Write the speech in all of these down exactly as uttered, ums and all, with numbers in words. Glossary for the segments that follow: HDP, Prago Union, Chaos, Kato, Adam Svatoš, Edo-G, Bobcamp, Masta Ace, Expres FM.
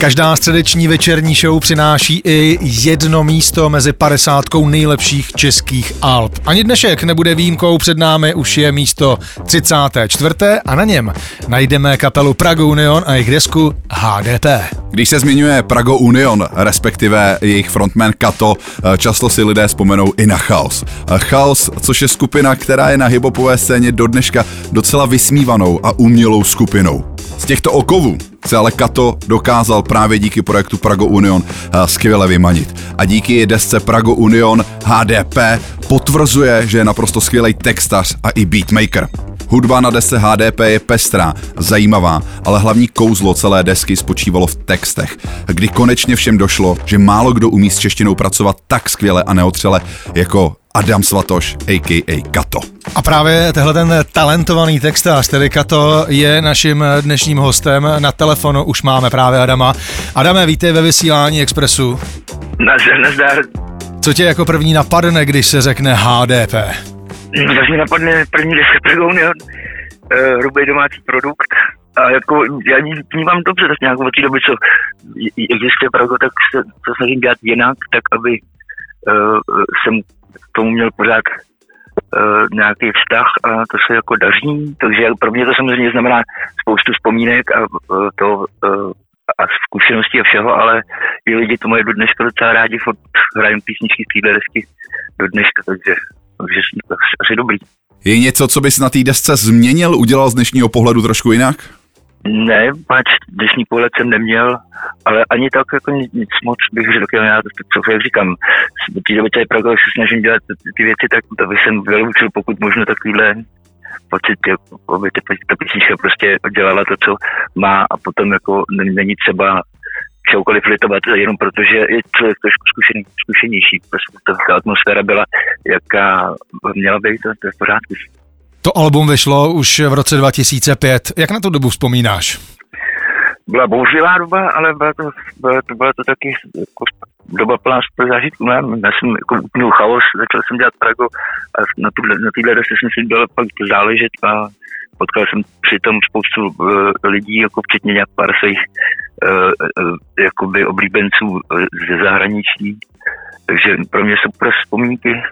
Každá středeční večerní show přináší i jedno místo mezi padesátkou nejlepších českých alb. Ani dnešek nebude výjimkou, před námi už je místo třicáté čtvrté a na něm najdeme kapelu Prago Union a jejich desku H D P. Když se zmiňuje Prago Union, respektive jejich frontman Kato, často si lidé vzpomenou i na Chaos. Chaos, což je skupina, která je na hiphopové scéně do dneška docela vysmívanou a umělou skupinou. Z těchto okovů se ale Kato dokázal právě díky projektu Prago Union skvěle vymanit. A díky desce Prago Union H D P potvrzuje, že je naprosto skvělej textař a i beatmaker. Hudba na desce H D P je pestrá, zajímavá, ale hlavní kouzlo celé desky spočívalo v textech, kdy konečně všem došlo, že málo kdo umí s češtinou pracovat tak skvěle a neotřele jako Adam Svatoš, a k a. Kato. A právě tehle ten talentovaný textář, tedy Kato, je naším dnešním hostem. Na telefonu už máme právě Adama. Adame, vítej ve vysílání Expressu. Nazdar, nazdar. Co tě jako první napadne, když se řekne H D P? Když mi napadne první deska Prago Union, uh, hrubý domácí produkt. A jako, já vnímám dobře, tak nějakou od té doby, co existuje Prago, tak se to snažím dělat jinak, tak aby uh, jsem tomu měl pořád uh, nějaký vztah a to se jako daří, takže pro mě to samozřejmě znamená spoustu vzpomínek a, uh, to, uh, a zkušeností a všeho, ale i lidi to mají do dneška docela rádi, furt hrajem písničky z téhle desky do dneška, takže, takže to asi dobrý. Je něco, co bys na té desce změnil, udělal z dnešního pohledu trošku jinak? Ne, pač dnešní pohled jsem neměl, ale ani tak jako nic moc bych řekl, já to, co jak říkám, když dobyčaj Prago, když se snažím dělat ty věci, tak bych jsem vyloučil pokud možno takovýhle pocit, aby ta písnička prostě dělala to, co má a potom jako není třeba čehokoliv litovat, jenom protože je člověk trošku zkušený, zkušenější, prostě ta atmosféra byla, jaká měla být, to, to je v pořádku. To album vyšlo už v roce dva tisíce pět. Jak na tu dobu vzpomínáš? Byla bouřlivá doba, ale byla to, byla to, byla to taky jako doba plná zážitků. Já jsem jako úplně chaos, začal jsem dělat Prago a na, na téhle desce jsem si dal pak záležet a potkal jsem přitom spoustu uh, lidí, jako včetně nějak pár svých uh, uh, jakoby oblíbenců uh, ze zahraničí. Takže pro mě jsou prostě vzpomínky.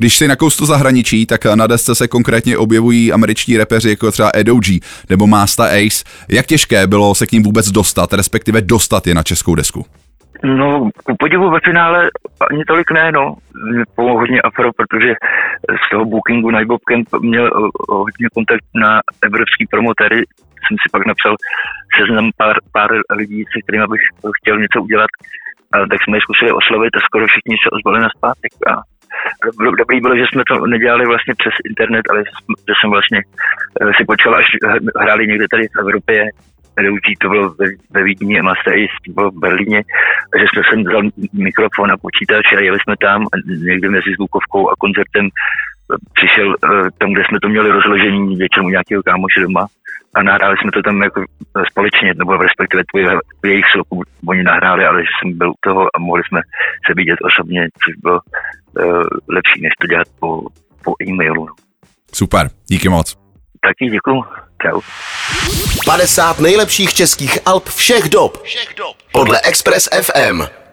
Když jsi na koustu zahraničí, tak na desce se konkrétně objevují američtí rapeři jako třeba Edo-G nebo Masta Ace. Jak těžké bylo se k ním vůbec dostat, respektive dostat je na českou desku? No, ku podivu ve finále ani tolik ne, no. Mě pomohl hodně afro, protože z toho bookingu na Bobcamp měl hodně kontakt na evropský promotéry. Jsem si pak napsal seznam pár, pár lidí, se kterým bych chtěl něco udělat. A tak jsme je zkusili oslovit a skoro všichni se ozvali na zpátek a dobrý bylo, že jsme to nedělali vlastně přes internet, ale že jsem vlastně si počal, až hráli někde tady v Evropě, to bylo ve Vídni, Masta Ace, to bylo v Berlíně, že jsme sem vzal mikrofon a počítač a jeli jsme tam někde mezi zvukovkou a koncertem. Přišel tam, kde jsme to měli rozložení večer u nějakého kámoše doma a nahráli jsme to tam jako společně, nebo respektive tvoje, jejich sloku oni nahráli, ale že jsem byl u toho a mohli jsme se vidět osobně, což bylo uh, lepší, než to dělat po, po e-mailu. Super, díky moc. Taky děkuju, čau. padesát nejlepších českých alb všech dob, všech dob. Podle Expres F M.